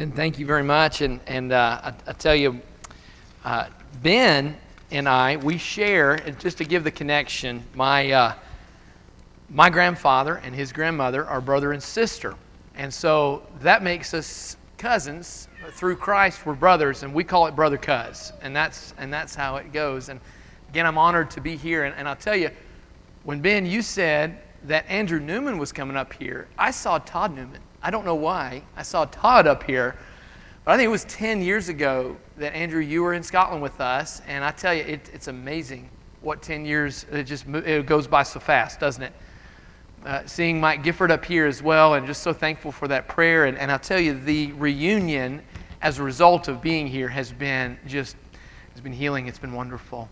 And thank you very much. And I tell you, Ben and I, we share, and just to give the connection, my grandfather and his grandmother are brother and sister. And so that makes us cousins. Through Christ, we're brothers, and we call it brother cuz. And that's how it goes. And again, I'm honored to be here. And I'll tell you, when Ben, you said that Andrew Newman was coming up here, I saw Todd Newman. I don't know why. I saw Todd up here. But I think it was 10 years ago that, Andrew, you were in Scotland with us. And I tell you, it's amazing what 10 years, it goes by so fast, doesn't it? Seeing Mike Gifford up here as well, and just so thankful for that prayer. And I'll tell you, the reunion as a result of being here has been healing. It's been wonderful.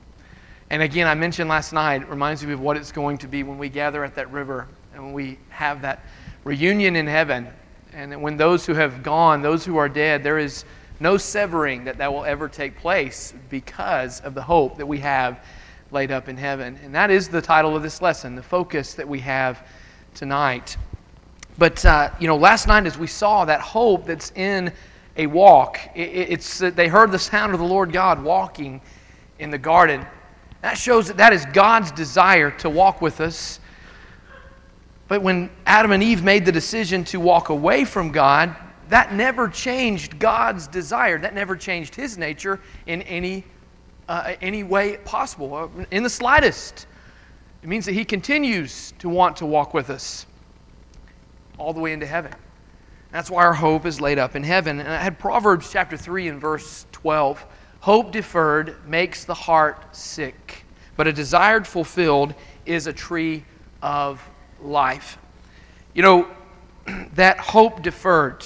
And again, I mentioned last night, it reminds me of what it's going to be when we gather at that river and when we have that reunion in heaven. And when those who have gone, those who are dead, there is no severing that will ever take place because of the hope that we have laid up in heaven. And that is the title of this lesson, the focus that we have tonight. But, last night as we saw that hope that's in a walk, they heard the sound of the Lord God walking in the garden. That shows that is God's desire to walk with us. But when Adam and Eve made the decision to walk away from God, that never changed God's desire. That never changed His nature in any way possible, in the slightest. It means that He continues to want to walk with us all the way into heaven. That's why our hope is laid up in heaven. And I had Proverbs chapter 3 and verse 12. Hope deferred makes the heart sick, but a desire fulfilled is a tree of life. That hope deferred.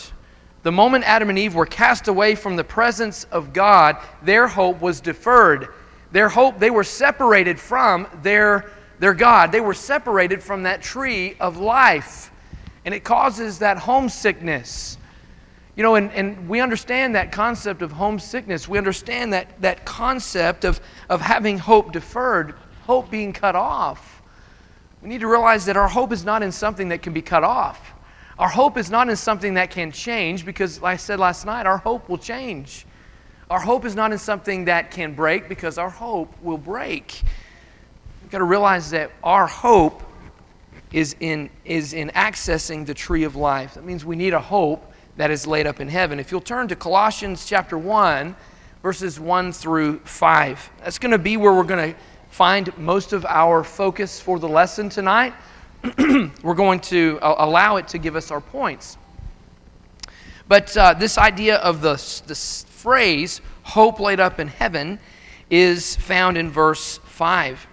The moment Adam and Eve were cast away from the presence of God, their hope was deferred. Their hope, they were separated from their God. They were separated from that tree of life. And it causes that homesickness. And we understand that concept of homesickness. We understand that concept of having hope deferred, hope being cut off. We need to realize that our hope is not in something that can be cut off. Our hope is not in something that can change, because, like I said last night, our hope will change. Our hope is not in something that can break, because our hope will break. We've got to realize that our hope is in accessing the tree of life. That means we need a hope that is laid up in heaven. If you'll turn to Colossians chapter 1, verses 1 through 5. That's going to be where we're going to find most of our focus for the lesson tonight. We're going to allow it to give us our points. But this idea of this phrase, hope laid up in heaven, is found in verse 5.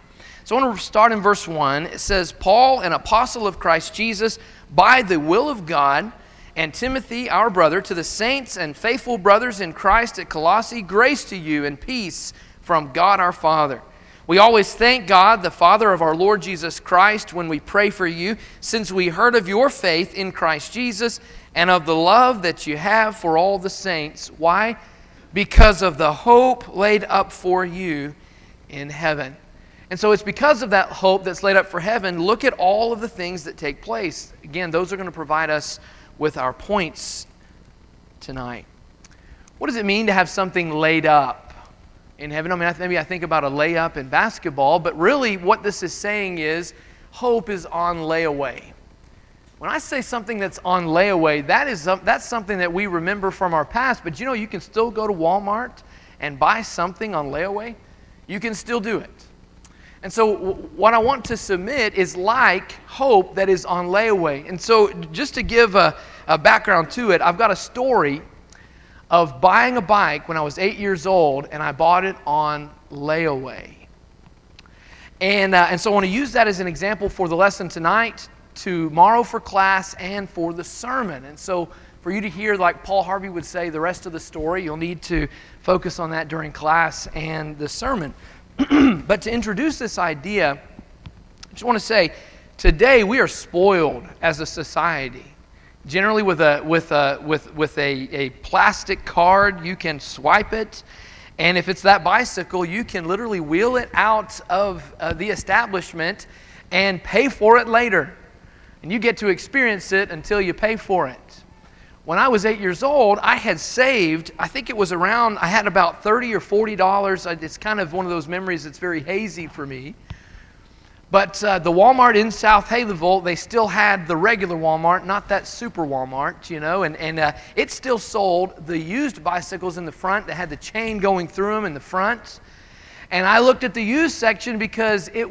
So I want to start in verse 1. It says, Paul, an apostle of Christ Jesus, by the will of God, and Timothy, our brother, to the saints and faithful brothers in Christ at Colossae, grace to you and peace from God our Father. We always thank God, the Father of our Lord Jesus Christ, when we pray for you, since we heard of your faith in Christ Jesus and of the love that you have for all the saints. Why? Because of the hope laid up for you in heaven. And so it's because of that hope that's laid up for heaven, look at all of the things that take place. Again, those are going to provide us with our points tonight. What does it mean to have something laid up in heaven? I mean, maybe I think about a layup in basketball, but really what this is saying is hope is on layaway. When I say something that's on layaway, that's something that we remember from our past, but you can still go to Walmart and buy something on layaway. You can still do it. And so what I want to submit is like hope that is on layaway. And so just to give a background to it, I've got a story of buying a bike when I was 8 years old, and I bought it on layaway. And so I want to use that as an example for the lesson tonight, tomorrow for class, and for the sermon. And so for you to hear, like Paul Harvey would say, the rest of the story, you'll need to focus on that during class and the sermon. But to introduce this idea, I just want to say, today we are spoiled as a society. Generally, with a plastic card, you can swipe it, and if it's that bicycle, you can literally wheel it out of the establishment and pay for it later, and you get to experience it until you pay for it. When I was 8 years old, I had saved, I think it was around, I had about $30 or $40. It's kind of one of those memories that's very hazy for me. But the Walmart in South Haleyville, they still had the regular Walmart, not that super Walmart, you know, and it still sold the used bicycles in the front that had the chain going through them in the front. And I looked at the used section because it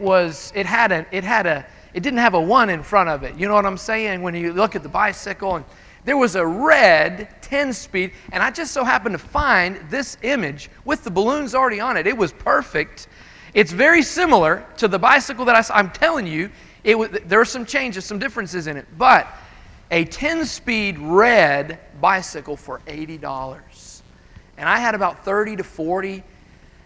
didn't have a one in front of it. You know what I'm saying? When you look at the bicycle, and there was a red 10-speed, and I just so happened to find this image with the balloons already on it. It was perfect. It's very similar to the bicycle that I saw. I'm telling you, there are some changes, some differences in it. But a 10-speed red bicycle for $80. And I had about 30 to 40.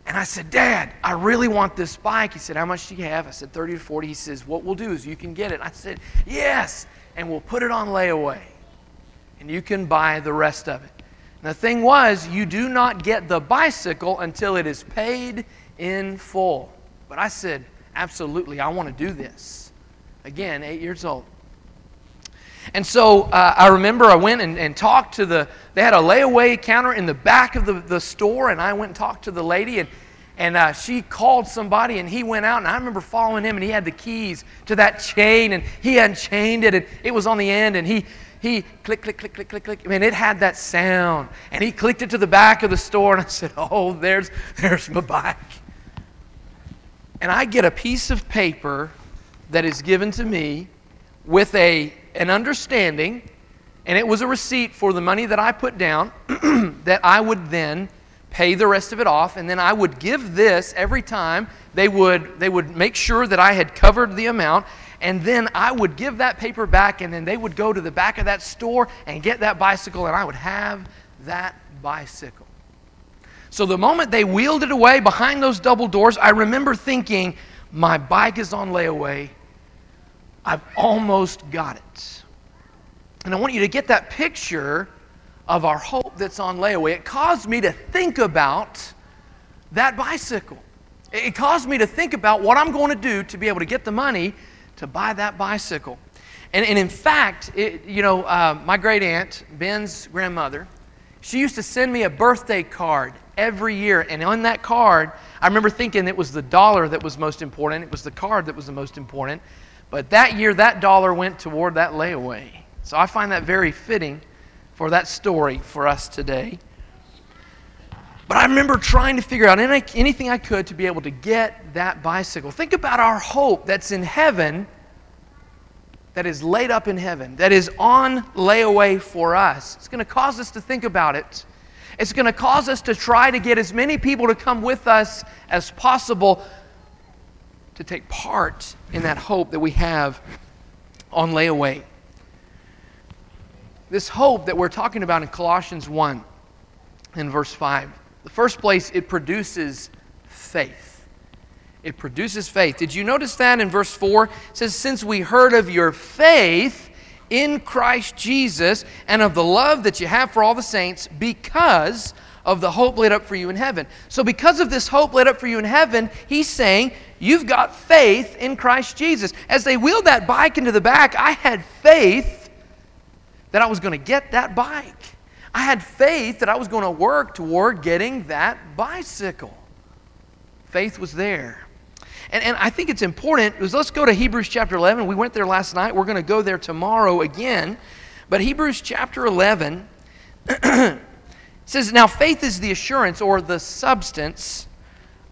And I said, Dad, I really want this bike. He said, how much do you have? I said, 30 to 40. He says, what we'll do is you can get it. I said, yes, and we'll put it on layaway. And you can buy the rest of it. And the thing was, you do not get the bicycle until it is paid in full. But I said, absolutely, I want to do this. Again, 8 years old. And so I remember I went and talked to they had a layaway counter in the back of the store, and I went and talked to the lady, and she called somebody, and he went out, and I remember following him, and he had the keys to that chain, and he unchained it, and it was on the end, and he click, click, click, click, click, click. I mean, it had that sound, and he clicked it to the back of the store, and I said, oh, there's my bike. And I get a piece of paper that is given to me with an understanding, and it was a receipt for the money that I put down that I would then pay the rest of it off, and then I would give this every time. They would make sure that I had covered the amount, and then I would give that paper back, and then they would go to the back of that store and get that bicycle, and I would have that bicycle. So the moment they wheeled it away behind those double doors, I remember thinking, my bike is on layaway. I've almost got it. And I want you to get that picture of our hope that's on layaway. It caused me to think about that bicycle. It caused me to think about what I'm going to do to be able to get the money to buy that bicycle. And in fact, my great aunt, Ben's grandmother, she used to send me a birthday card every year. And on that card, I remember thinking it was the dollar that was most important. It was the card that was the most important. But that year, that dollar went toward that layaway. So I find that very fitting for that story for us today. But I remember trying to figure out anything I could to be able to get that bicycle. Think about our hope that's in heaven, that is laid up in heaven, that is on layaway for us. It's going to cause us to think about it. It's going to cause us to try to get as many people to come with us as possible to take part in that hope that we have on layaway. This hope that we're talking about in Colossians 1 in verse 5, the first place, it produces faith. It produces faith. Did you notice that in verse 4? It says, since we heard of your faith in Christ Jesus and of the love that you have for all the saints because of the hope laid up for you in heaven. So because of this hope laid up for you in heaven, he's saying, you've got faith in Christ Jesus. As they wheeled that bike into the back, I had faith that I was going to get that bike. I had faith that I was going to work toward getting that bicycle. Faith was there. And I think it's important, let's go to Hebrews chapter 11. We went there last night. We're going to go there tomorrow again. But Hebrews chapter 11 it says, now faith is the assurance or the substance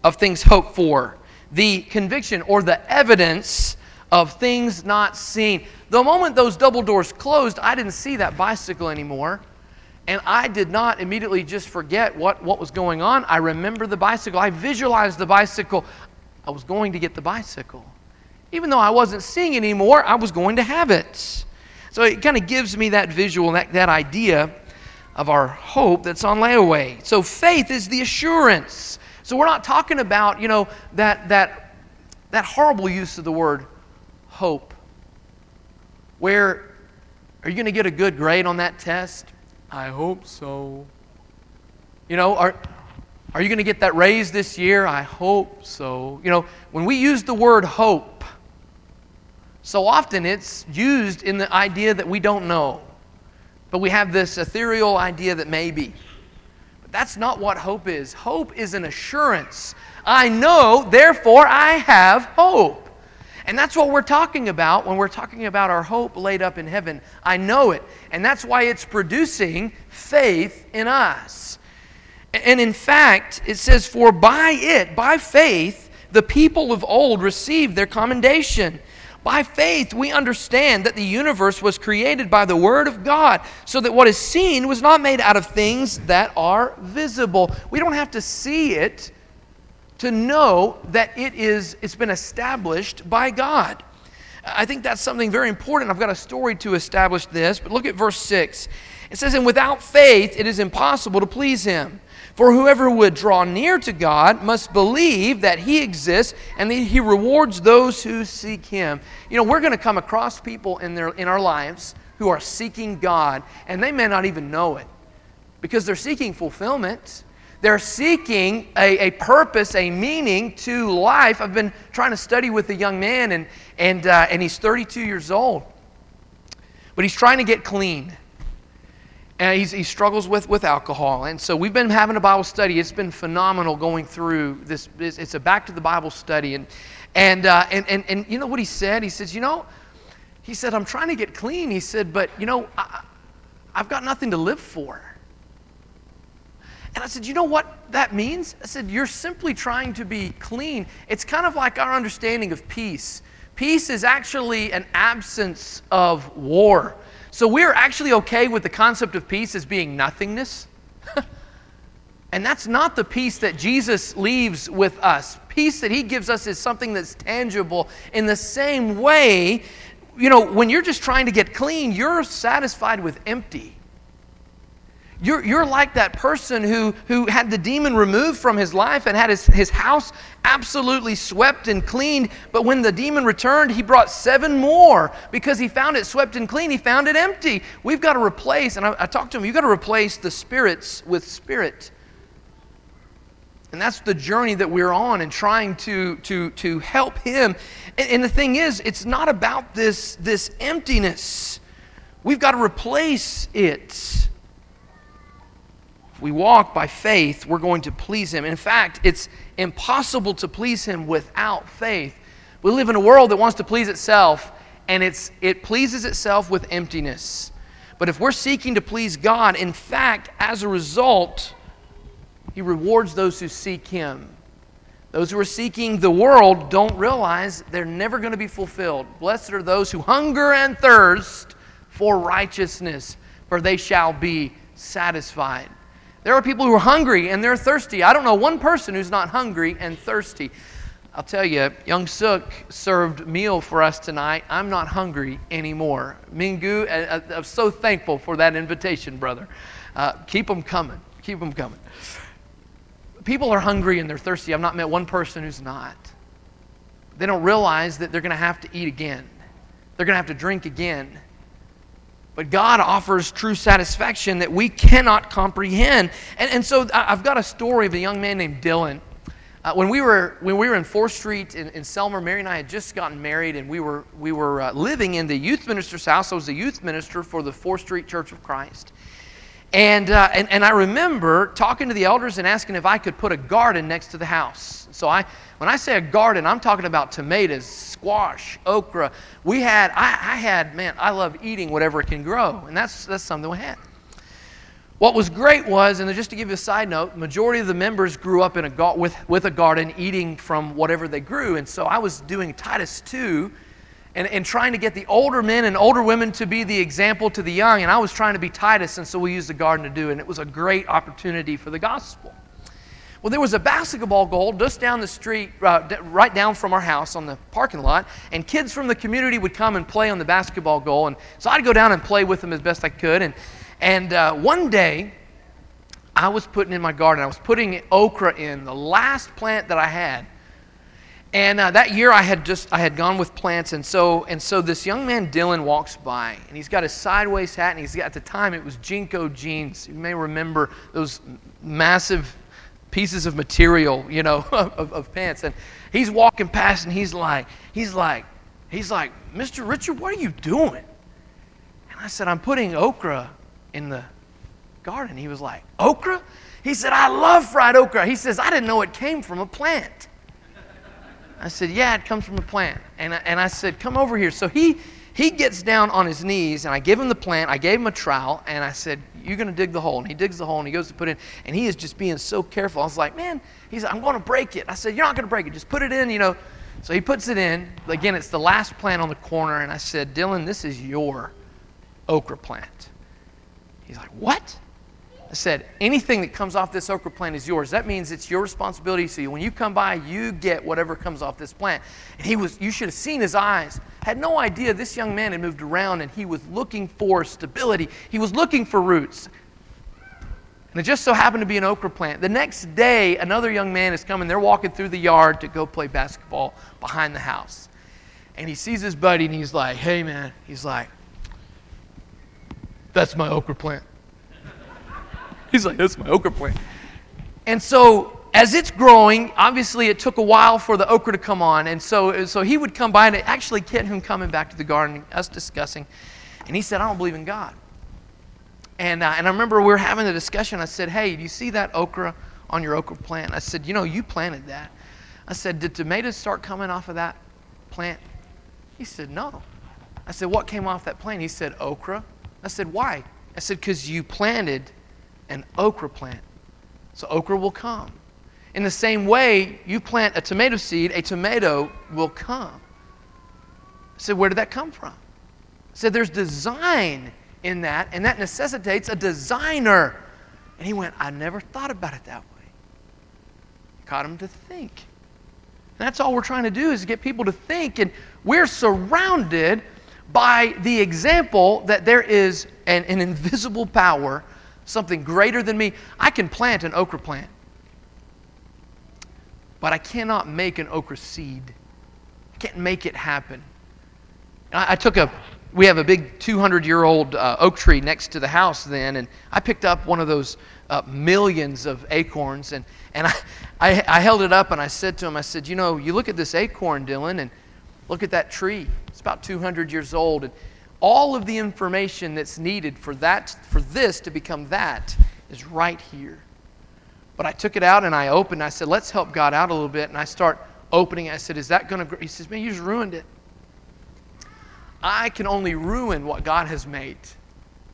of things hoped for, the conviction or the evidence of things not seen. The moment those double doors closed, I didn't see that bicycle anymore, and I did not immediately just forget what was going on. I remember the bicycle. I visualized the bicycle. I was going to get the bicycle. Even though I wasn't seeing it anymore, I was going to have it. So it kind of gives me that visual, that idea of our hope that's on layaway. So faith is the assurance. So we're not talking about, that horrible use of the word hope. Where, are you going to get a good grade on that test? I hope so. Are you going to get that raise this year? I hope so. When we use the word hope, so often it's used in the idea that we don't know. But we have this ethereal idea that maybe. But that's not what hope is. Hope is an assurance. I know, therefore I have hope. And that's what we're talking about when we're talking about our hope laid up in heaven. I know it. And that's why it's producing faith in us. And in fact, it says, for by it, by faith, the people of old received their commendation. By faith, we understand that the universe was created by the Word of God, so that what is seen was not made out of things that are visible. We don't have to see it to know that it's been established by God. I think that's something very important. I've got a story to establish this, but look at verse 6. It says, and without faith it is impossible to please Him. For whoever would draw near to God must believe that He exists and that He rewards those who seek Him. You know, we're going to come across people in our lives who are seeking God, and they may not even know it because they're seeking fulfillment. They're seeking a purpose, a meaning to life. I've been trying to study with a young man, and he's 32 years old. But he's trying to get clean. And he struggles with alcohol. And so we've been having a Bible study. It's been phenomenal going through this. It's a back to the Bible study. And you know what he said? He says, I'm trying to get clean. He said, but, I've got nothing to live for. And I said, you know what that means? I said, you're simply trying to be clean. It's kind of like our understanding of peace. Peace is actually an absence of war. So we're actually okay with the concept of peace as being nothingness. And that's not the peace that Jesus leaves with us. Peace that He gives us is something that's tangible. In the same way, when you're just trying to get clean, you're satisfied with empty. You're like that person who had the demon removed from his life and had his house absolutely swept and cleaned. But when the demon returned, he brought 7 more because he found it swept and clean. He found it empty. We've got to replace, and I talked to him, you've got to replace the spirits with spirit. And that's the journey that we're on and trying to help him. And the thing is, it's not about this emptiness. We've got to replace it. We walk by faith, we're going to please Him. In fact, it's impossible to please Him without faith. We live in a world that wants to please itself, and it pleases itself with emptiness. But if we're seeking to please God, in fact, as a result, He rewards those who seek Him. Those who are seeking the world don't realize they're never going to be fulfilled. Blessed are those who hunger and thirst for righteousness, for they shall be satisfied. There are people who are hungry and they're thirsty. I don't know one person who's not hungry and thirsty. I'll tell you, Young Suk served meal for us tonight. I'm not hungry anymore. Ming Goo, I'm so thankful for that invitation, brother. Keep them coming. Keep them coming. People are hungry and they're thirsty. I've not met one person who's not. They don't realize that they're going to have to eat again. They're going to have to drink again. But God offers true satisfaction that we cannot comprehend. And so I've got a story of a young man named Dylan. When we were in 4th Street in Selmer, Mary and I had just gotten married, and we were living in the youth minister's house. I was the youth minister for the 4th Street Church of Christ. And I remember talking to the elders and asking if I could put a garden next to the house. So when I say a garden, I'm talking about tomatoes, squash, okra. I love eating whatever it can grow, and that's something we had. What was great was, and just to give you a side note, the majority of the members grew up in with a garden, eating from whatever they grew. And so I was doing Titus 2. And trying to get the older men and older women to be the example to the young. And I was trying to be Titus, and so we used the garden to do it. And it was a great opportunity for the gospel. Well, there was a basketball goal just down the street, right down from our house on the parking lot. And kids from the community would come and play on the basketball goal. And so I'd go down and play with them as best I could. And one day, I was putting in my garden. I was putting okra in, the last plant that I had. And that year I had gone with plants, and so this young man Dylan walks by, and he's got his sideways hat, and he's got, at the time it was Jinko jeans. You may remember those massive pieces of material, of pants. And he's walking past, and he's like, Mr. Richard, what are you doing? And I said, I'm putting okra in the garden. He was like, okra? He said, I love fried okra. He says, I didn't know it came from a plant. I said, yeah, it comes from a plant. And I said, come over here. So he gets down on his knees, and I give him the plant. I gave him a trowel, and I said, you're going to dig the hole. And he digs the hole, and he goes to put it in, and he is just being so careful. I was like, man, he's like, I'm going to break it. I said, you're not going to break it. Just put it in, you know. So he puts it in. Again, it's the last plant on the corner, and I said, Dylan, this is your okra plant. He's like, what? I said, anything that comes off this okra plant is yours. That means it's your responsibility. So when you come by, you get whatever comes off this plant. And you should have seen his eyes. Had no idea this young man had moved around, and he was looking for stability. He was looking for roots. And it just so happened to be an okra plant. The next day, another young man is coming. They're walking through the yard to go play basketball behind the house. And he sees his buddy, and he's like, hey, man. He's like, that's my okra plant. He's like, that's my okra plant. And so as it's growing, obviously it took a while for the okra to come on. And so he would come by, and it actually kept him coming back to the garden, us discussing. And he said, I don't believe in God. And I remember we were having the discussion. I said, hey, do you see that okra on your okra plant? I said, you know, you planted that. I said, did tomatoes start coming off of that plant? He said, no. I said, what came off that plant? He said, okra. I said, why? I said, because you planted an okra plant. So okra will come. In the same way, you plant a tomato seed, a tomato will come. I said, where did that come from? I said, there's design in that, and that necessitates a designer. And he went, I never thought about it that way. Caught him to think. And that's all we're trying to do is get people to think, and we're surrounded by the example that there is an invisible power, something greater than me. I can plant an okra plant, but I cannot make an okra seed. I can't make it happen. I took we have a big 200-year-old oak tree next to the house then, and I picked up one of those millions of acorns, and I held it up, and I said to him, I said, you know, you look at this acorn, Dylan, and look at that tree. It's about 200 years old, and all of the information that's needed for this to become that is right here. But I took it out and I opened. I said, let's help God out a little bit. And I start opening. I said, is that going to grow? He says, man, you just ruined it. I can only ruin what God has made.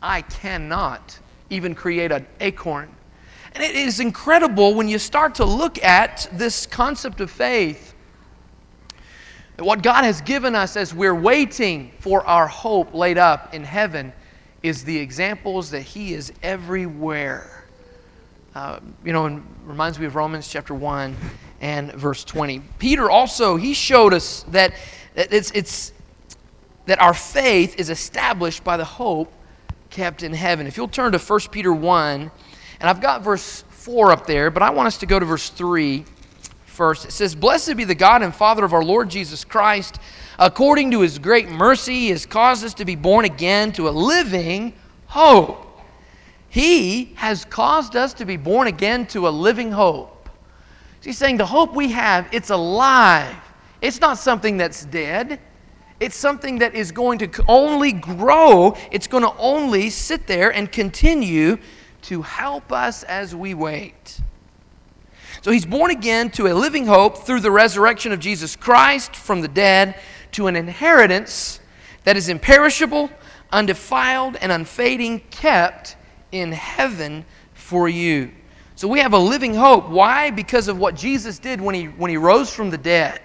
I cannot even create an acorn. And it is incredible when you start to look at this concept of faith. What God has given us as we're waiting for our hope laid up in heaven is the examples that He is everywhere. It reminds me of Romans chapter 1 and verse 20. Peter also, he showed us that that our faith is established by the hope kept in heaven. If you'll turn to 1 Peter 1, and I've got verse 4 up there, but I want us to go to verse 3. First, it says, blessed be the God and Father of our Lord Jesus Christ. According to His great mercy, He has caused us to be born again to a living hope. He has caused us to be born again to a living hope. So He's saying the hope we have, it's alive. It's not something that's dead. It's something that is going to only grow. It's going to only sit there and continue to help us as we wait. So He's born again to a living hope through the resurrection of Jesus Christ from the dead, to an inheritance that is imperishable, undefiled, and unfading, kept in heaven for you. So we have a living hope. Why? Because of what Jesus did when he rose from the dead.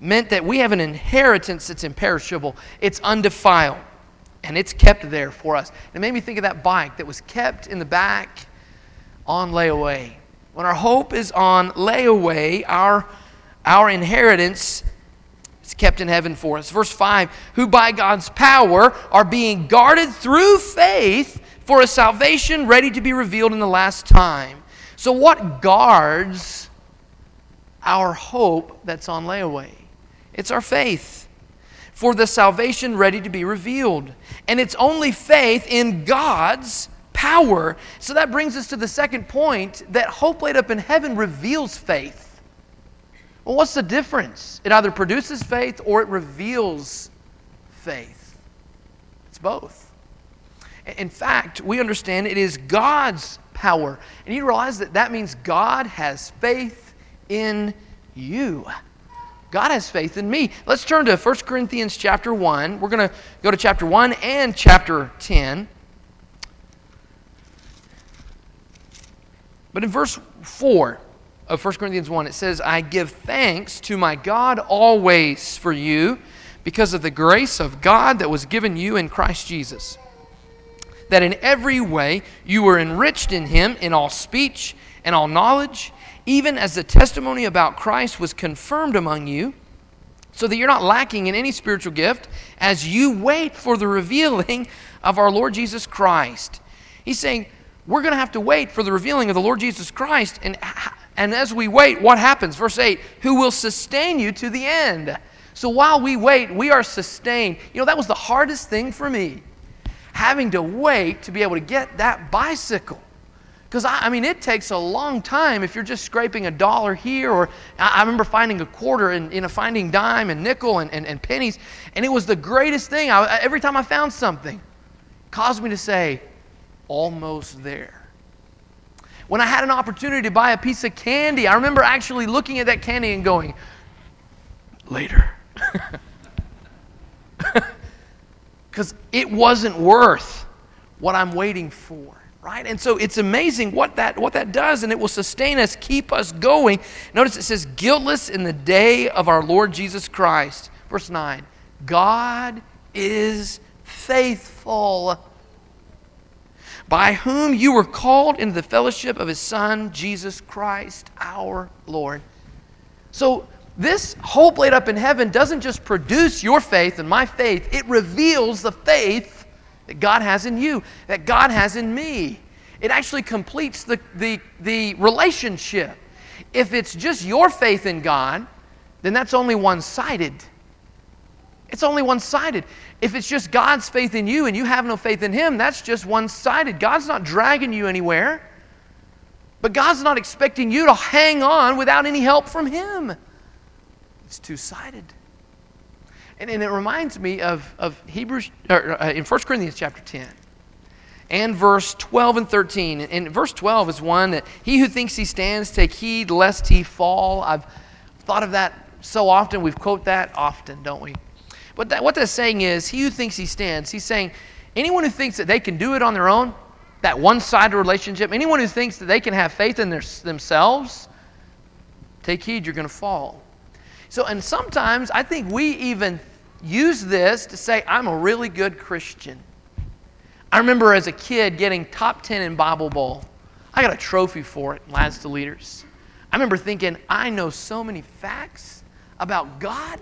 Meant that we have an inheritance that's imperishable. It's undefiled, and it's kept there for us. It made me think of that bike that was kept in the back on layaway. When our hope is on layaway, our inheritance is kept in heaven for us. Verse 5, who by God's power are being guarded through faith for a salvation ready to be revealed in the last time. So what guards our hope that's on layaway? It's our faith for the salvation ready to be revealed. And it's only faith in God's power. So that brings us to the second point, that hope laid up in heaven reveals faith. Well, what's the difference? It either produces faith or it reveals faith. It's both. In fact, we understand it is God's power. And you realize that that means God has faith in you. God has faith in me. Let's turn to 1 Corinthians chapter 1. We're going to go to chapter 1 and chapter 10. But in verse 4 of 1 Corinthians 1, it says, I give thanks to my God always for you because of the grace of God that was given you in Christ Jesus, that in every way you were enriched in him in all speech and all knowledge, even as the testimony about Christ was confirmed among you, so that you're not lacking in any spiritual gift as you wait for the revealing of our Lord Jesus Christ. He's saying, we're going to have to wait for the revealing of the Lord Jesus Christ. And as we wait, what happens? Verse 8, who will sustain you to the end. So while we wait, we are sustained. You know, that was the hardest thing for me, having to wait to be able to get that bicycle. Because, I mean, it takes a long time if you're just scraping a dollar here, or I remember finding a quarter and finding dime and nickel and pennies, and it was the greatest thing. Every time I found something, it caused me to say, almost there. When I had an opportunity to buy a piece of candy, I remember actually looking at that candy and going, later. Because it wasn't worth what I'm waiting for. Right? And so it's amazing what that does, and it will sustain us, keep us going. Notice it says, guiltless in the day of our Lord Jesus Christ. Verse 9, God is faithful, by whom you were called into the fellowship of his Son, Jesus Christ, our Lord. So this hope laid up in heaven doesn't just produce your faith and my faith. It reveals the faith that God has in you, that God has in me. It actually completes the relationship. If it's just your faith in God, then that's only one-sided. It's only one-sided. If it's just God's faith in you and you have no faith in him, that's just one-sided. God's not dragging you anywhere, but God's not expecting you to hang on without any help from him. It's two-sided. And it reminds me of Hebrews, in 1 Corinthians chapter 10 and verse 12 and 13. And verse 12 is one that he who thinks he stands, take heed lest he fall. I've thought of that so often. We've quoted that often, don't we? But what that's saying is, he who thinks he stands, he's saying anyone who thinks that they can do it on their own, that one-sided relationship, anyone who thinks that they can have faith in themselves, take heed, you're going to fall. So, and sometimes I think we even use this to say, I'm a really good Christian. I remember as a kid getting top 10 in Bible Bowl. I got a trophy for it, Lads to Leaders. I remember thinking, I know so many facts about God.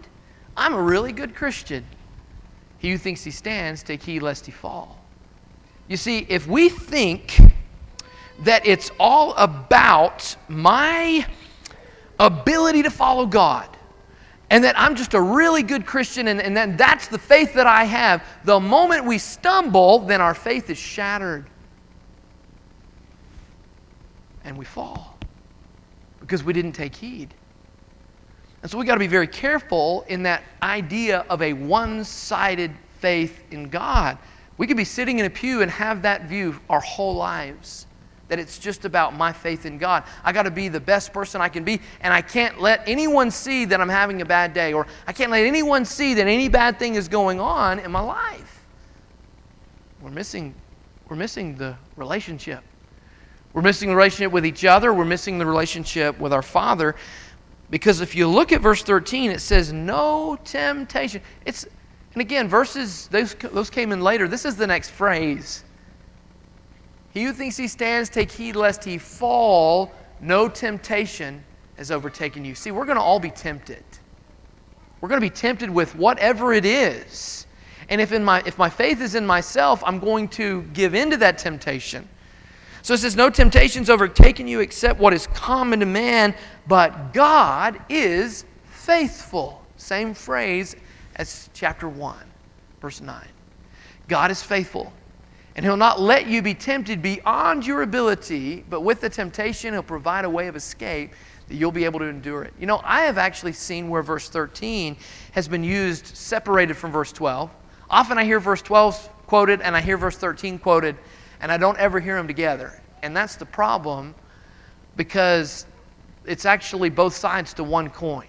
I'm a really good Christian. He who thinks he stands, take heed lest he fall. You see, if we think that it's all about my ability to follow God, and that I'm just a really good Christian, and then that's the faith that I have, the moment we stumble, then our faith is shattered. And we fall because we didn't take heed. And so we've got to be very careful in that idea of a one-sided faith in God. We could be sitting in a pew and have that view our whole lives, that it's just about my faith in God. I got to be the best person I can be, and I can't let anyone see that I'm having a bad day, or I can't let anyone see that any bad thing is going on in my life. We're missing the relationship. We're missing the relationship with each other. We're missing the relationship with our Father, because if you look at verse 13, it says, "No temptation." And again, verses those came in later. This is the next phrase. He who thinks he stands, take heed lest he fall. No temptation has overtaken you. See, we're going to all be tempted. We're going to be tempted with whatever it is. And if my faith is in myself, I'm going to give in to that temptation. So it says, no temptation's overtaken you except what is common to man, but God is faithful. Same phrase as chapter 1, verse 9. God is faithful, and he'll not let you be tempted beyond your ability, but with the temptation, he'll provide a way of escape that you'll be able to endure it. You know, I have actually seen where verse 13 has been used separated from verse 12. Often I hear verse 12 quoted and I hear verse 13 quoted, and I don't ever hear them together. And that's the problem, because it's actually both sides to one coin.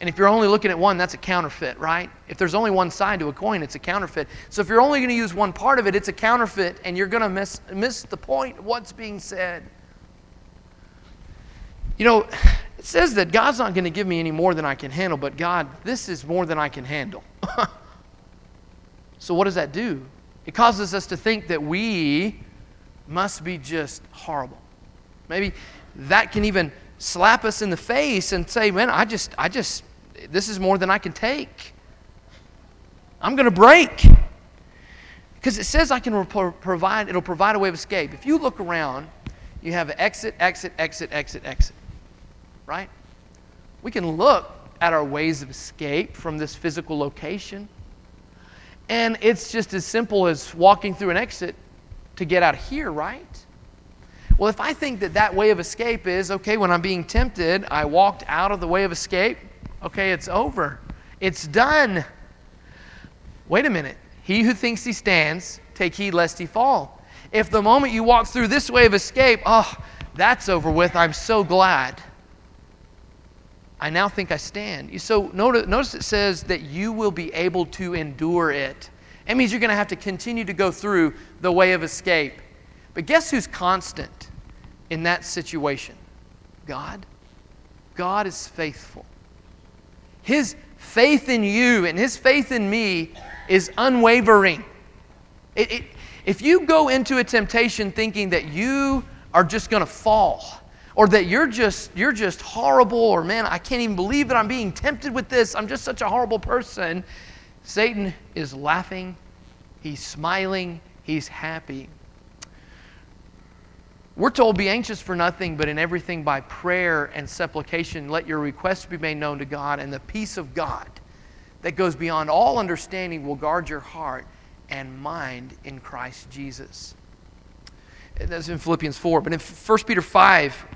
And if you're only looking at one, that's a counterfeit, right? If there's only one side to a coin, it's a counterfeit. So if you're only going to use one part of it, it's a counterfeit, and you're going to miss the point of what's being said. You know, it says that God's not going to give me any more than I can handle, but God, this is more than I can handle. So what does that do? It causes us to think that we must be just horrible. Maybe that can even slap us in the face and say, man, I just, this is more than I can take. I'm going to break. Because it says I can provide, it'll provide a way of escape. If you look around, you have exit, exit, exit, exit, exit. Right? We can look at our ways of escape from this physical location, and it's just as simple as walking through an exit to get out of here, right? Well, if I think that that way of escape is, okay, when I'm being tempted, I walked out of the way of escape, okay, it's over. It's done. Wait a minute. He who thinks he stands, take heed lest he fall. If the moment you walk through this way of escape, oh, that's over with, I'm so glad. I now think I stand. So notice it says that you will be able to endure it. That means you're going to have to continue to go through the way of escape. But guess who's constant in that situation? God. God is faithful. His faith in you and His faith in me is unwavering. If you go into a temptation thinking that you are just going to fall, or that you're just horrible, or man, I can't even believe that I'm being tempted with this, I'm just such a horrible person, Satan is laughing, he's smiling, he's happy. We're told, be anxious for nothing, but in everything by prayer and supplication, let your requests be made known to God, and the peace of God that goes beyond all understanding will guard your heart and mind in Christ Jesus. That's in Philippians 4. But in 1 Peter 5,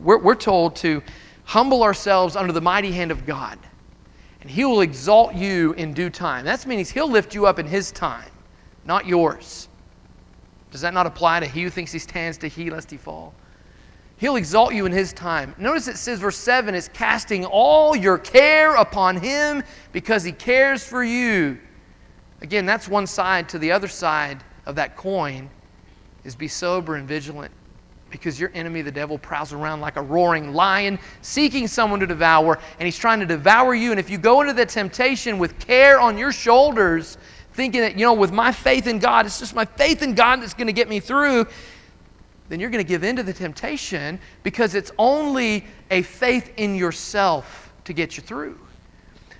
we're told to humble ourselves under the mighty hand of God, and He will exalt you in due time. That means He'll lift you up in His time, not yours. Does that not apply to he who thinks he stands, to he lest he fall? He'll exalt you in His time. Notice it says, verse 7, is casting all your care upon Him because He cares for you. Again, that's one side to the other side of that coin, is be sober and vigilant, because your enemy, the devil, prowls around like a roaring lion, seeking someone to devour, and he's trying to devour you. And if you go into the temptation with care on your shoulders, thinking that, you know, with my faith in God, it's just my faith in God that's going to get me through, then you're going to give in to the temptation, because it's only a faith in yourself to get you through.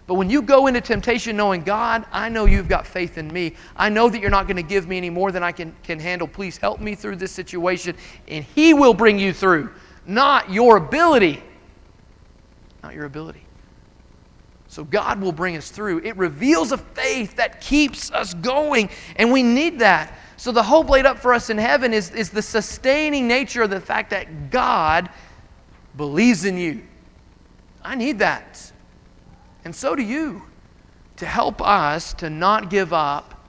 But when you go into temptation knowing, God, I know You've got faith in me. I know that You're not going to give me any more than I can handle. Please help me through this situation. And He will bring you through, not your ability. Not your ability. So God will bring us through. It reveals a faith that keeps us going, and we need that. So the hope laid up for us in heaven is the sustaining nature of the fact that God believes in you. I need that. And so do you, to help us to not give up.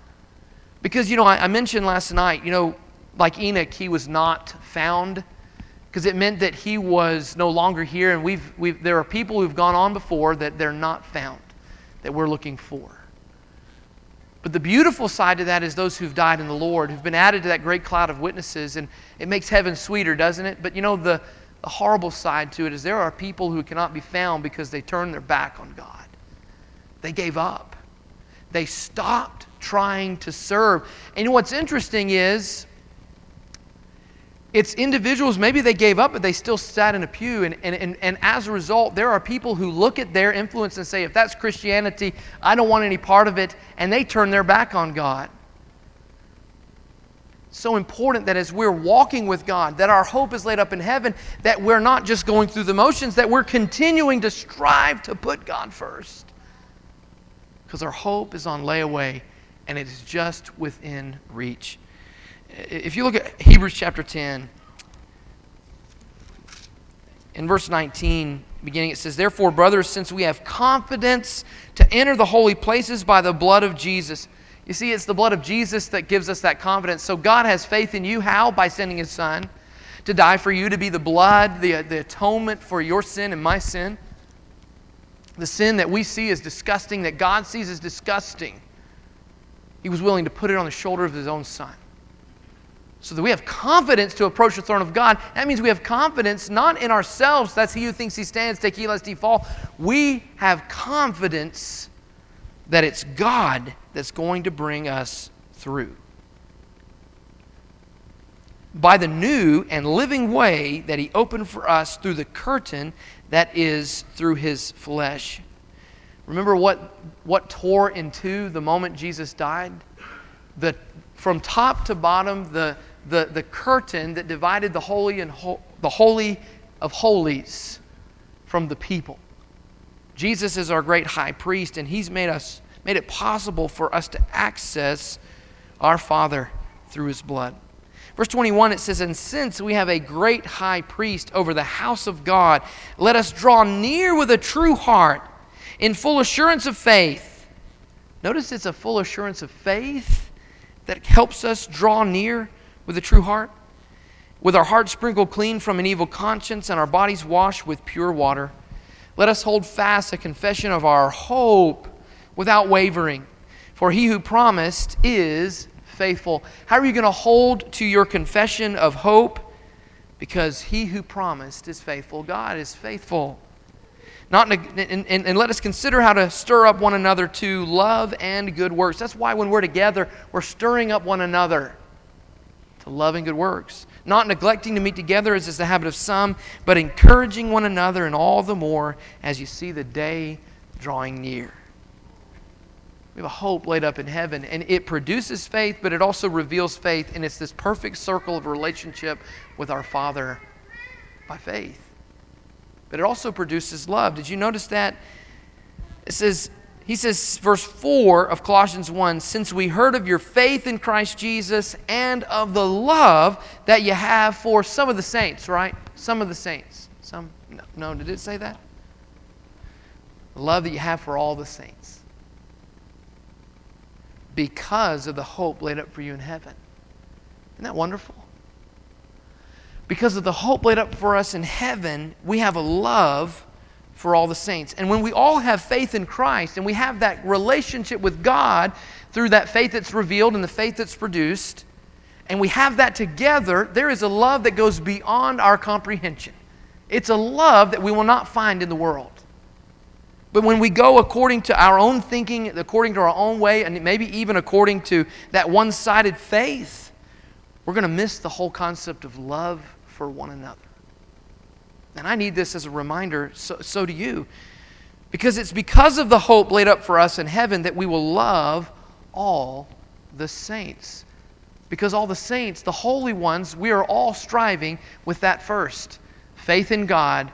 Because, you know, I mentioned last night, you know, like Enoch, he was not found, because it meant that he was no longer here. And there are people who've gone on before that they're not found, that we're looking for. But the beautiful side to that is those who've died in the Lord, who've been added to that great cloud of witnesses, and it makes heaven sweeter, doesn't it? But, you know, the horrible side to it is there are people who cannot be found because they turned their back on God. They gave up. They stopped trying to serve. And what's interesting is, it's individuals, maybe they gave up, but they still sat in a pew. And as a result, there are people who look at their influence and say, if that's Christianity, I don't want any part of it. And they turn their back on God. So important that as we're walking with God, that our hope is laid up in heaven, that we're not just going through the motions, that we're continuing to strive to put God first. Because our hope is on layaway, and it is just within reach. If you look at Hebrews chapter 10, in verse 19, beginning, it says, therefore, brothers, since we have confidence to enter the holy places by the blood of Jesus, You see, it's the blood of Jesus that gives us that confidence. So God has faith in you. How? By sending His Son to die for you, to be the blood, the atonement for your sin and my sin. The sin that we see as disgusting, that God sees as disgusting. He was willing to put it on the shoulder of His own Son, so that we have confidence to approach the throne of God. That means we have confidence not in ourselves. That's he who thinks he stands, take heed lest he fall. We have confidence that it's God that's going to bring us through. By the new and living way that He opened for us through the curtain, that is, through His flesh. Remember what tore in two the moment Jesus died? From top to bottom, the curtain that divided the holy of holies from the people. Jesus is our great high priest, and He's made it possible for us to access our Father through His blood. Verse 21, it says, "And since we have a great high priest over the house of God, let us draw near with a true heart in full assurance of faith." Notice it's a full assurance of faith that helps us draw near with a true heart. "With our hearts sprinkled clean from an evil conscience and our bodies washed with pure water, let us hold fast a confession of our hope without wavering, for He who promised is faithful." How are you going to hold to your confession of hope? Because He who promised is faithful. God is faithful. And let us consider how to stir up one another to love and good works. That's why when we're together, we're stirring up one another to love and good works. "Not neglecting to meet together, as is the habit of some, but encouraging one another, and all the more as you see the day drawing near." We have a hope laid up in heaven, and it produces faith, but it also reveals faith, and it's this perfect circle of relationship with our Father by faith. But it also produces love. Did you notice that? He says, verse 4 of Colossians 1, "Since we heard of your faith in Christ Jesus and of the love that you have for some of the saints," right? Some of the saints. Did it say that? The love that you have for all the saints. Because of the hope laid up for you in heaven. Isn't that wonderful? Because of the hope laid up for us in heaven, we have a love for all the saints. And when we all have faith in Christ and we have that relationship with God through that faith that's revealed and the faith that's produced, and we have that together, there is a love that goes beyond our comprehension. It's a love that we will not find in the world. But when we go according to our own thinking, according to our own way, and maybe even according to that one-sided faith, we're going to miss the whole concept of love for one another. And I need this as a reminder, so do you. Because it's because of the hope laid up for us in heaven that we will love all the saints. Because all the saints, the holy ones, we are all striving with that first. Faith in God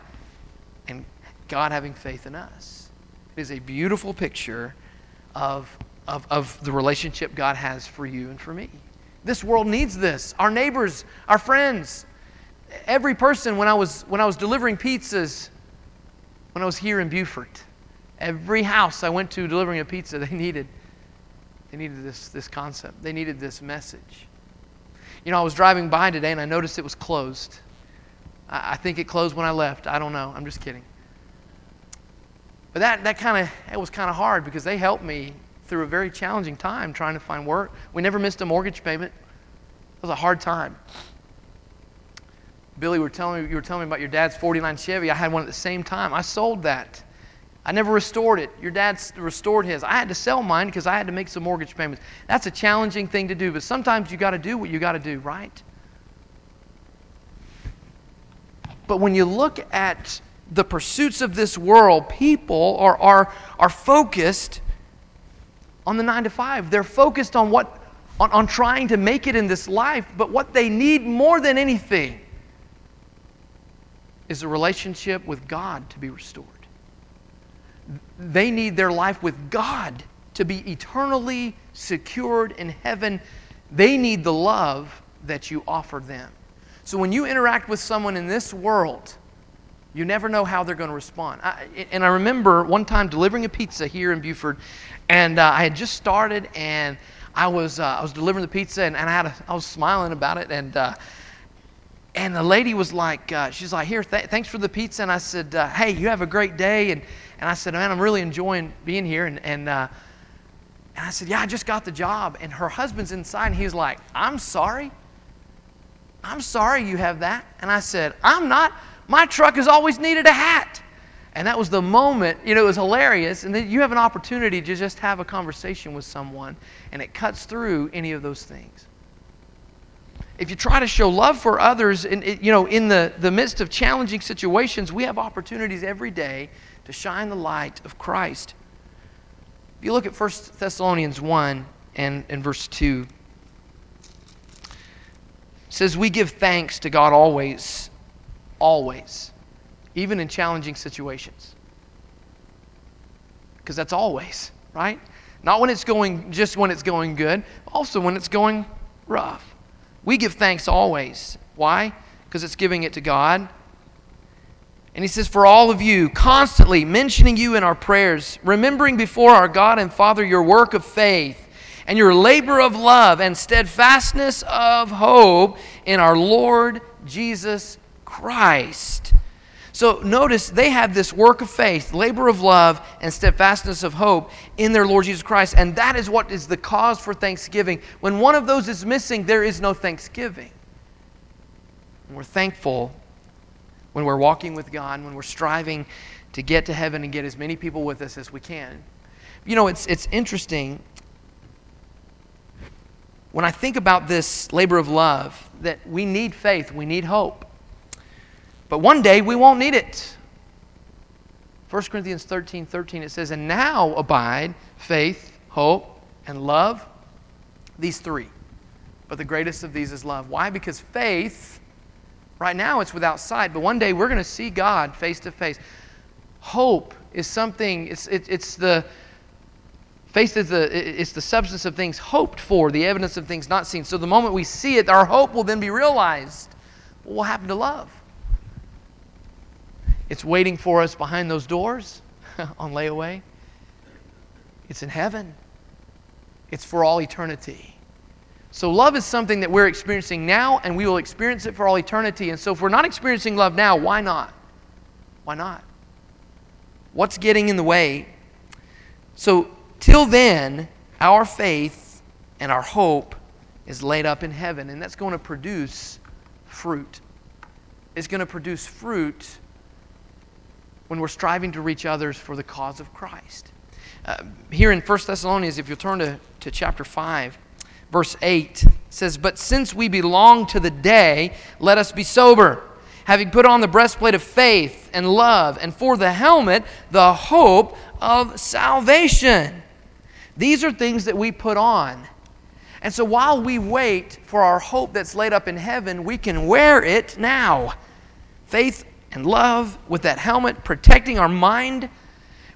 and God having faith in us. It is a beautiful picture of the relationship God has for you and for me. This world needs this. Our neighbors, our friends, every person. When I was delivering pizzas, when I was here in Beaufort, every house I went to delivering a pizza, they needed this concept. They needed this message. You know, I was driving by today and I noticed it was closed. I think it closed when I left. I don't know. I'm just kidding. But that was kind of hard because they helped me through a very challenging time trying to find work. We never missed a mortgage payment. It was a hard time. Billy, you were telling me about your dad's 49 Chevy. I had one at the same time. I sold that. I never restored it. Your dad restored his. I had to sell mine because I had to make some mortgage payments. That's a challenging thing to do, but sometimes you got to do what you got to do, right? But when you look at the pursuits of this world, people are focused on the 9-to-5. They're focused on trying to make it in this life, but what they need more than anything is a relationship with God to be restored. They need their life with God to be eternally secured in heaven. They need the love that you offer them. So when you interact with someone in this world, you never know how they're going to respond. I remember one time delivering a pizza here in Beaufort, and I had just started, and I was delivering the pizza, and I was smiling about it, and the lady was like, she's like, here, thanks for the pizza. And I said, hey, you have a great day. And I said, man, I'm really enjoying being here. And I said, yeah, I just got the job. And her husband's inside, and he's like, I'm sorry. I'm sorry you have that. And I said, I'm not. My truck has always needed a hat. And that was the moment, you know, it was hilarious. And then you have an opportunity to just have a conversation with someone, and it cuts through any of those things. If you try to show love for others, in the midst of challenging situations, we have opportunities every day to shine the light of Christ. If you look at 1 Thessalonians 1 and verse 2, it says, we give thanks to God always, always, even in challenging situations. Because that's always, right? Not when it's going, just when it's going good, also when it's going rough. We give thanks always. Why? Because it's giving it to God. And he says, for all of you, constantly mentioning you in our prayers, remembering before our God and Father your work of faith and your labor of love and steadfastness of hope in our Lord Jesus Christ. So notice they have this work of faith, labor of love, and steadfastness of hope in their Lord Jesus Christ. And that is what is the cause for thanksgiving. When one of those is missing, there is no thanksgiving. And we're thankful when we're walking with God, when we're striving to get to heaven and get as many people with us as we can. You know, it's interesting. When I think about this labor of love, that we need faith, we need hope. But one day we won't need it. 1 Corinthians 13:13, it says, and now abide faith, hope, and love, these three. But the greatest of these is love. Why? Because faith, right now it's without sight, but one day we're going to see God face to face. Hope is something, it's the substance of things hoped for, the evidence of things not seen. So the moment we see it, our hope will then be realized. What will happen to love? It's waiting for us behind those doors on layaway. It's in heaven. It's for all eternity. So love is something that we're experiencing now, and we will experience it for all eternity. And so if we're not experiencing love now, why not? Why not? What's getting in the way? So till then, our faith and our hope is laid up in heaven, and that's going to produce fruit. It's going to produce fruit when we're striving to reach others for the cause of Christ. Here in 1 Thessalonians, if you'll turn to chapter 5, verse 8, it says, but since we belong to the day, let us be sober, having put on the breastplate of faith and love, and for the helmet, the hope of salvation. These are things that we put on. And so while we wait for our hope that's laid up in heaven, we can wear it now. Faith and love with that helmet, protecting our mind.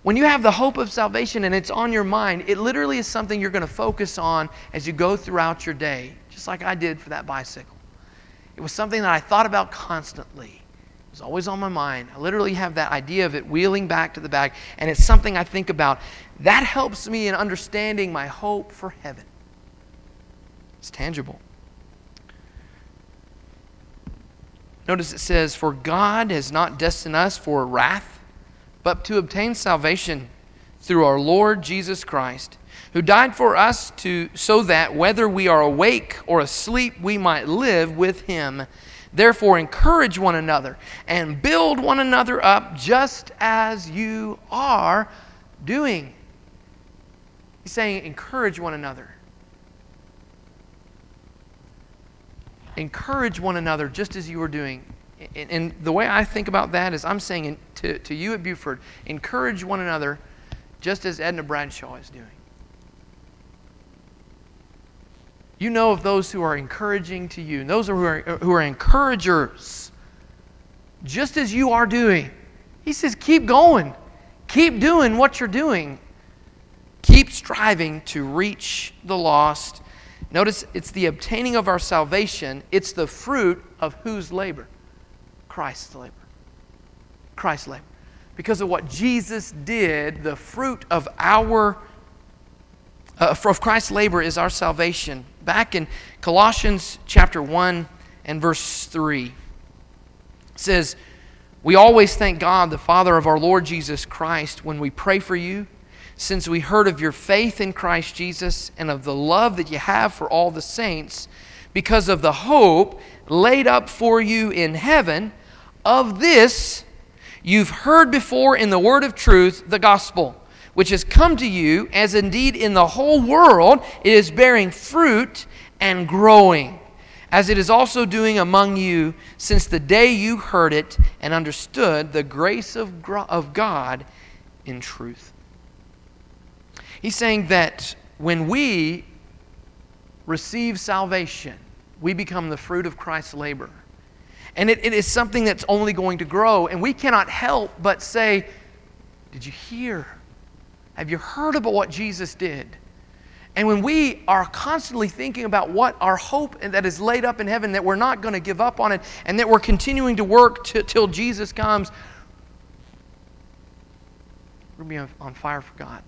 When you have the hope of salvation and it's on your mind, it literally is something you're going to focus on as you go throughout your day, just like I did for that bicycle. It was something that I thought about constantly. It was always on my mind. I literally have that idea of it wheeling back to the back, and it's something I think about. That helps me in understanding my hope for heaven. It's tangible. Notice it says, for God has not destined us for wrath, but to obtain salvation through our Lord Jesus Christ, who died for us so that whether we are awake or asleep, we might live with him. Therefore, encourage one another and build one another up just as you are doing. He's saying, encourage one another. Encourage one another just as you are doing. And the way I think about that is I'm saying to you at Buford, encourage one another just as Edna Bradshaw is doing. You know of those who are encouraging to you, and those who are encouragers, just as you are doing. He says, keep going. Keep doing what you're doing. Keep striving to reach the lost. Notice it's the obtaining of our salvation. It's the fruit of whose labor? Christ's labor. Christ's labor. Because of what Jesus did, the fruit of our Of Christ's labor is our salvation. Back in Colossians chapter 1 and verse 3, it says, "We always thank God, the Father of our Lord Jesus Christ, when we pray for you, since we heard of your faith in Christ Jesus and of the love that you have for all the saints, because of the hope laid up for you in heaven. Of this you've heard before in the word of truth, the gospel, which has come to you, as indeed in the whole world it is bearing fruit and growing, as it is also doing among you, since the day you heard it and understood the grace of God in truth." He's saying that when we receive salvation, we become the fruit of Christ's labor. And it is something that's only going to grow. And we cannot help but say, did you hear? Have you heard about what Jesus did? And when we are constantly thinking about what our hope that is laid up in heaven, that we're not going to give up on it, and that we're continuing to work till Jesus comes, we're going to be on fire for God.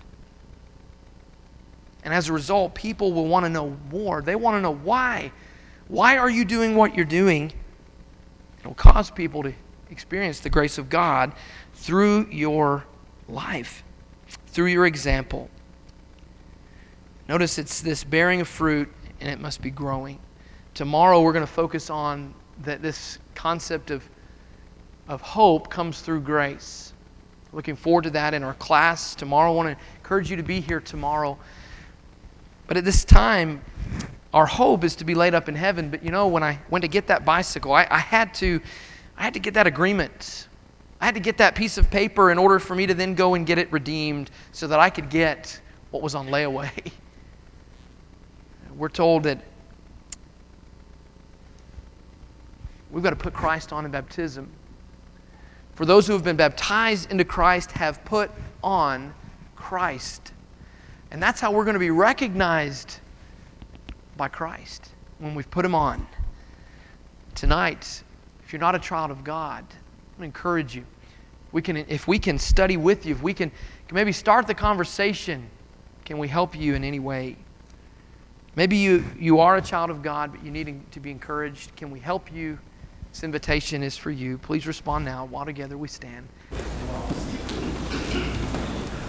And as a result, people will want to know more. They want to know why. Why are you doing what you're doing? It will cause people to experience the grace of God through your life, through your example. Notice it's this bearing of fruit, and it must be growing. Tomorrow we're going to focus on that this concept of hope comes through grace. Looking forward to that in our class tomorrow. I want to encourage you to be here tomorrow. But at this time, our hope is to be laid up in heaven. But you know, when I went to get that bicycle, I had to get that agreement. I had to get that piece of paper in order for me to then go and get it redeemed so that I could get what was on layaway. We're told that we've got to put Christ on in baptism. For those who have been baptized into Christ have put on Christ. And that's how we're going to be recognized by Christ, when we've put Him on. Tonight, if you're not a child of God, I encourage you. If we can study with you, if we can maybe start the conversation, can we help you in any way? Maybe you are a child of God, but you need to be encouraged. Can we help you? This invitation is for you. Please respond now while together we stand.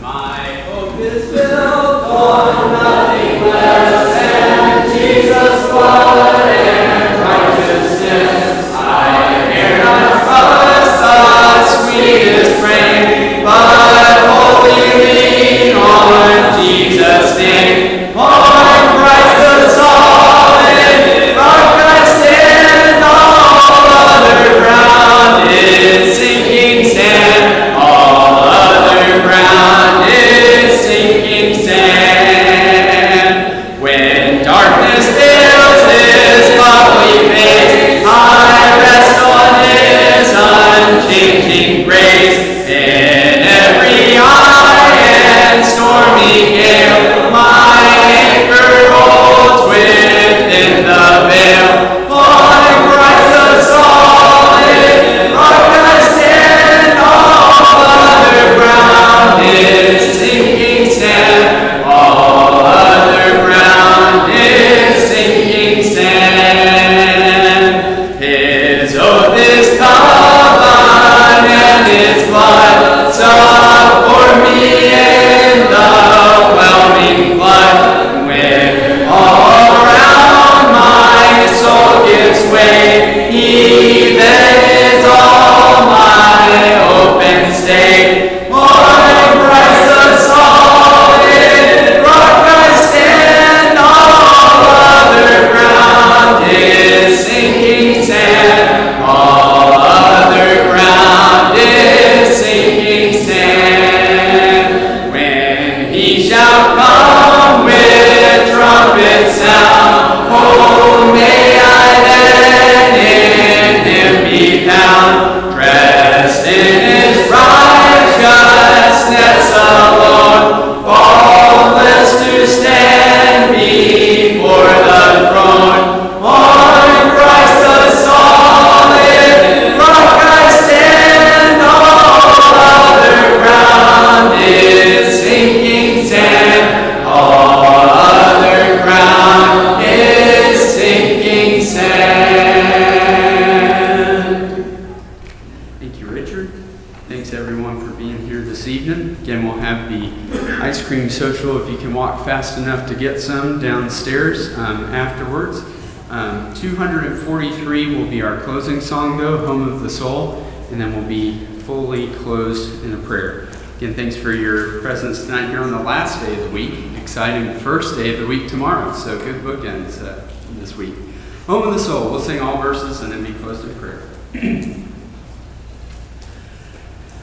My hope is built on nothing less than Jesus' blood and righteousness. I dare not trust the sweetest frame, but wholly lean on Jesus' name. On Christ the solid, on Christ and all other ground is sinking sand, all other ground. When darkness fills this everyone for being here this evening. Again, we'll have the ice cream social, if you can walk fast enough to get some, downstairs afterwards. 243 will be our closing song, though, Home of the Soul, and then we'll be fully closed in a prayer. Again, thanks for your presence tonight here on the last day of the week. Exciting first day of the week tomorrow, so good bookends this week. Home of the Soul, we'll sing all verses and then be closed in prayer.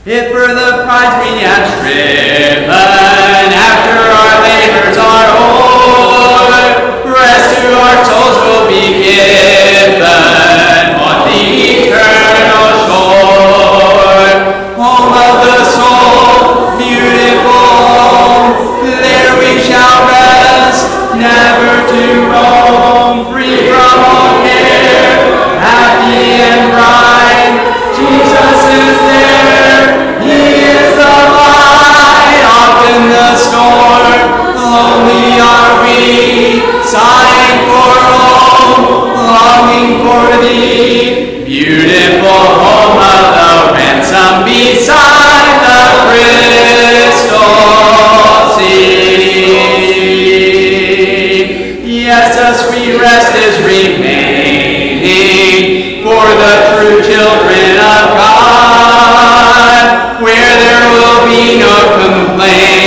If for the prize we have striven, after our labors are o'er, rest to our souls will be given on the eternal shore. Home of the soul, beautiful, there we shall rest, never to roam, free from all care, happy and bright, Jesus is there. Lonely are we, sighing for home, longing for thee. Beautiful home of the ransom beside the crystal sea. Yes, a sweet rest is remaining for the true children of God, where there will be no complaint.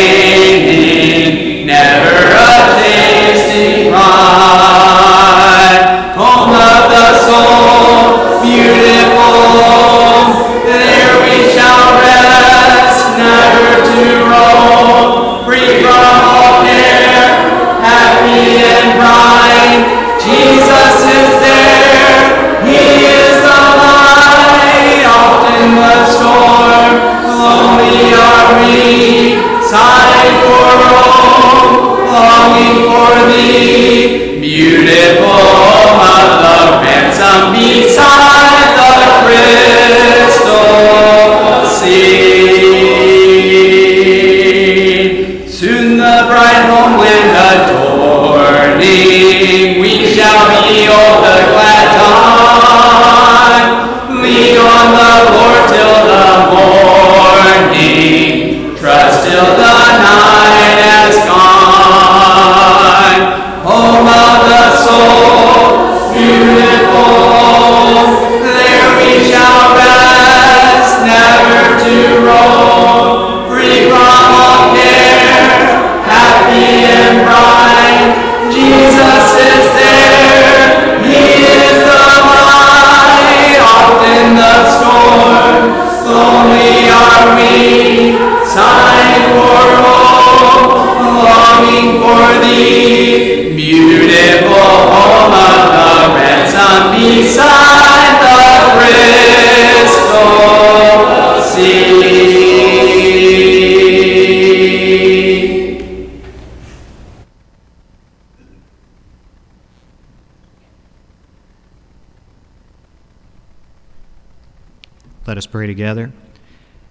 Together.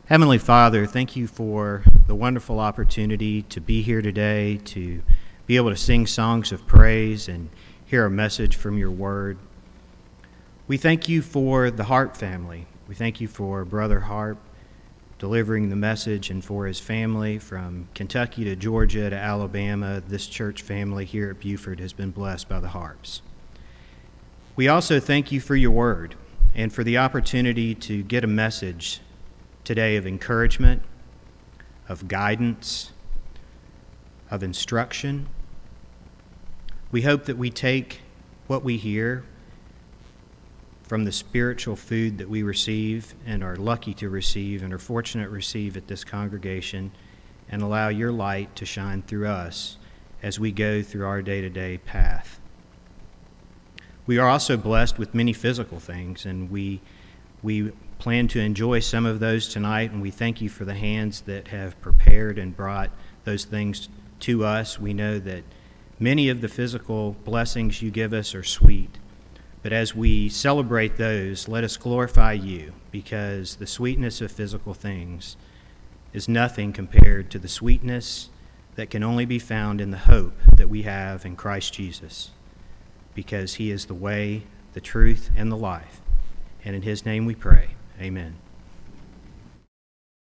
Heavenly Father, thank you for the wonderful opportunity to be here today, to be able to sing songs of praise and hear a message from your word. We thank you for the Harp family. We thank you for Brother Harp delivering the message and for his family from Kentucky to Georgia to Alabama. This church family here at Buford has been blessed by the Harps. We also thank you for your word, and for the opportunity to get a message today of encouragement, of guidance, of instruction. We hope that we take what we hear from the spiritual food that we receive and are lucky to receive and are fortunate to receive at this congregation and allow your light to shine through us as we go through our day-to-day path. We are also blessed with many physical things, and we plan to enjoy some of those tonight, and we thank you for the hands that have prepared and brought those things to us. We know that many of the physical blessings you give us are sweet, but as we celebrate those, let us glorify you, because the sweetness of physical things is nothing compared to the sweetness that can only be found in the hope that we have in Christ Jesus, because he is the way, the truth, and the life. And in his name we pray. Amen.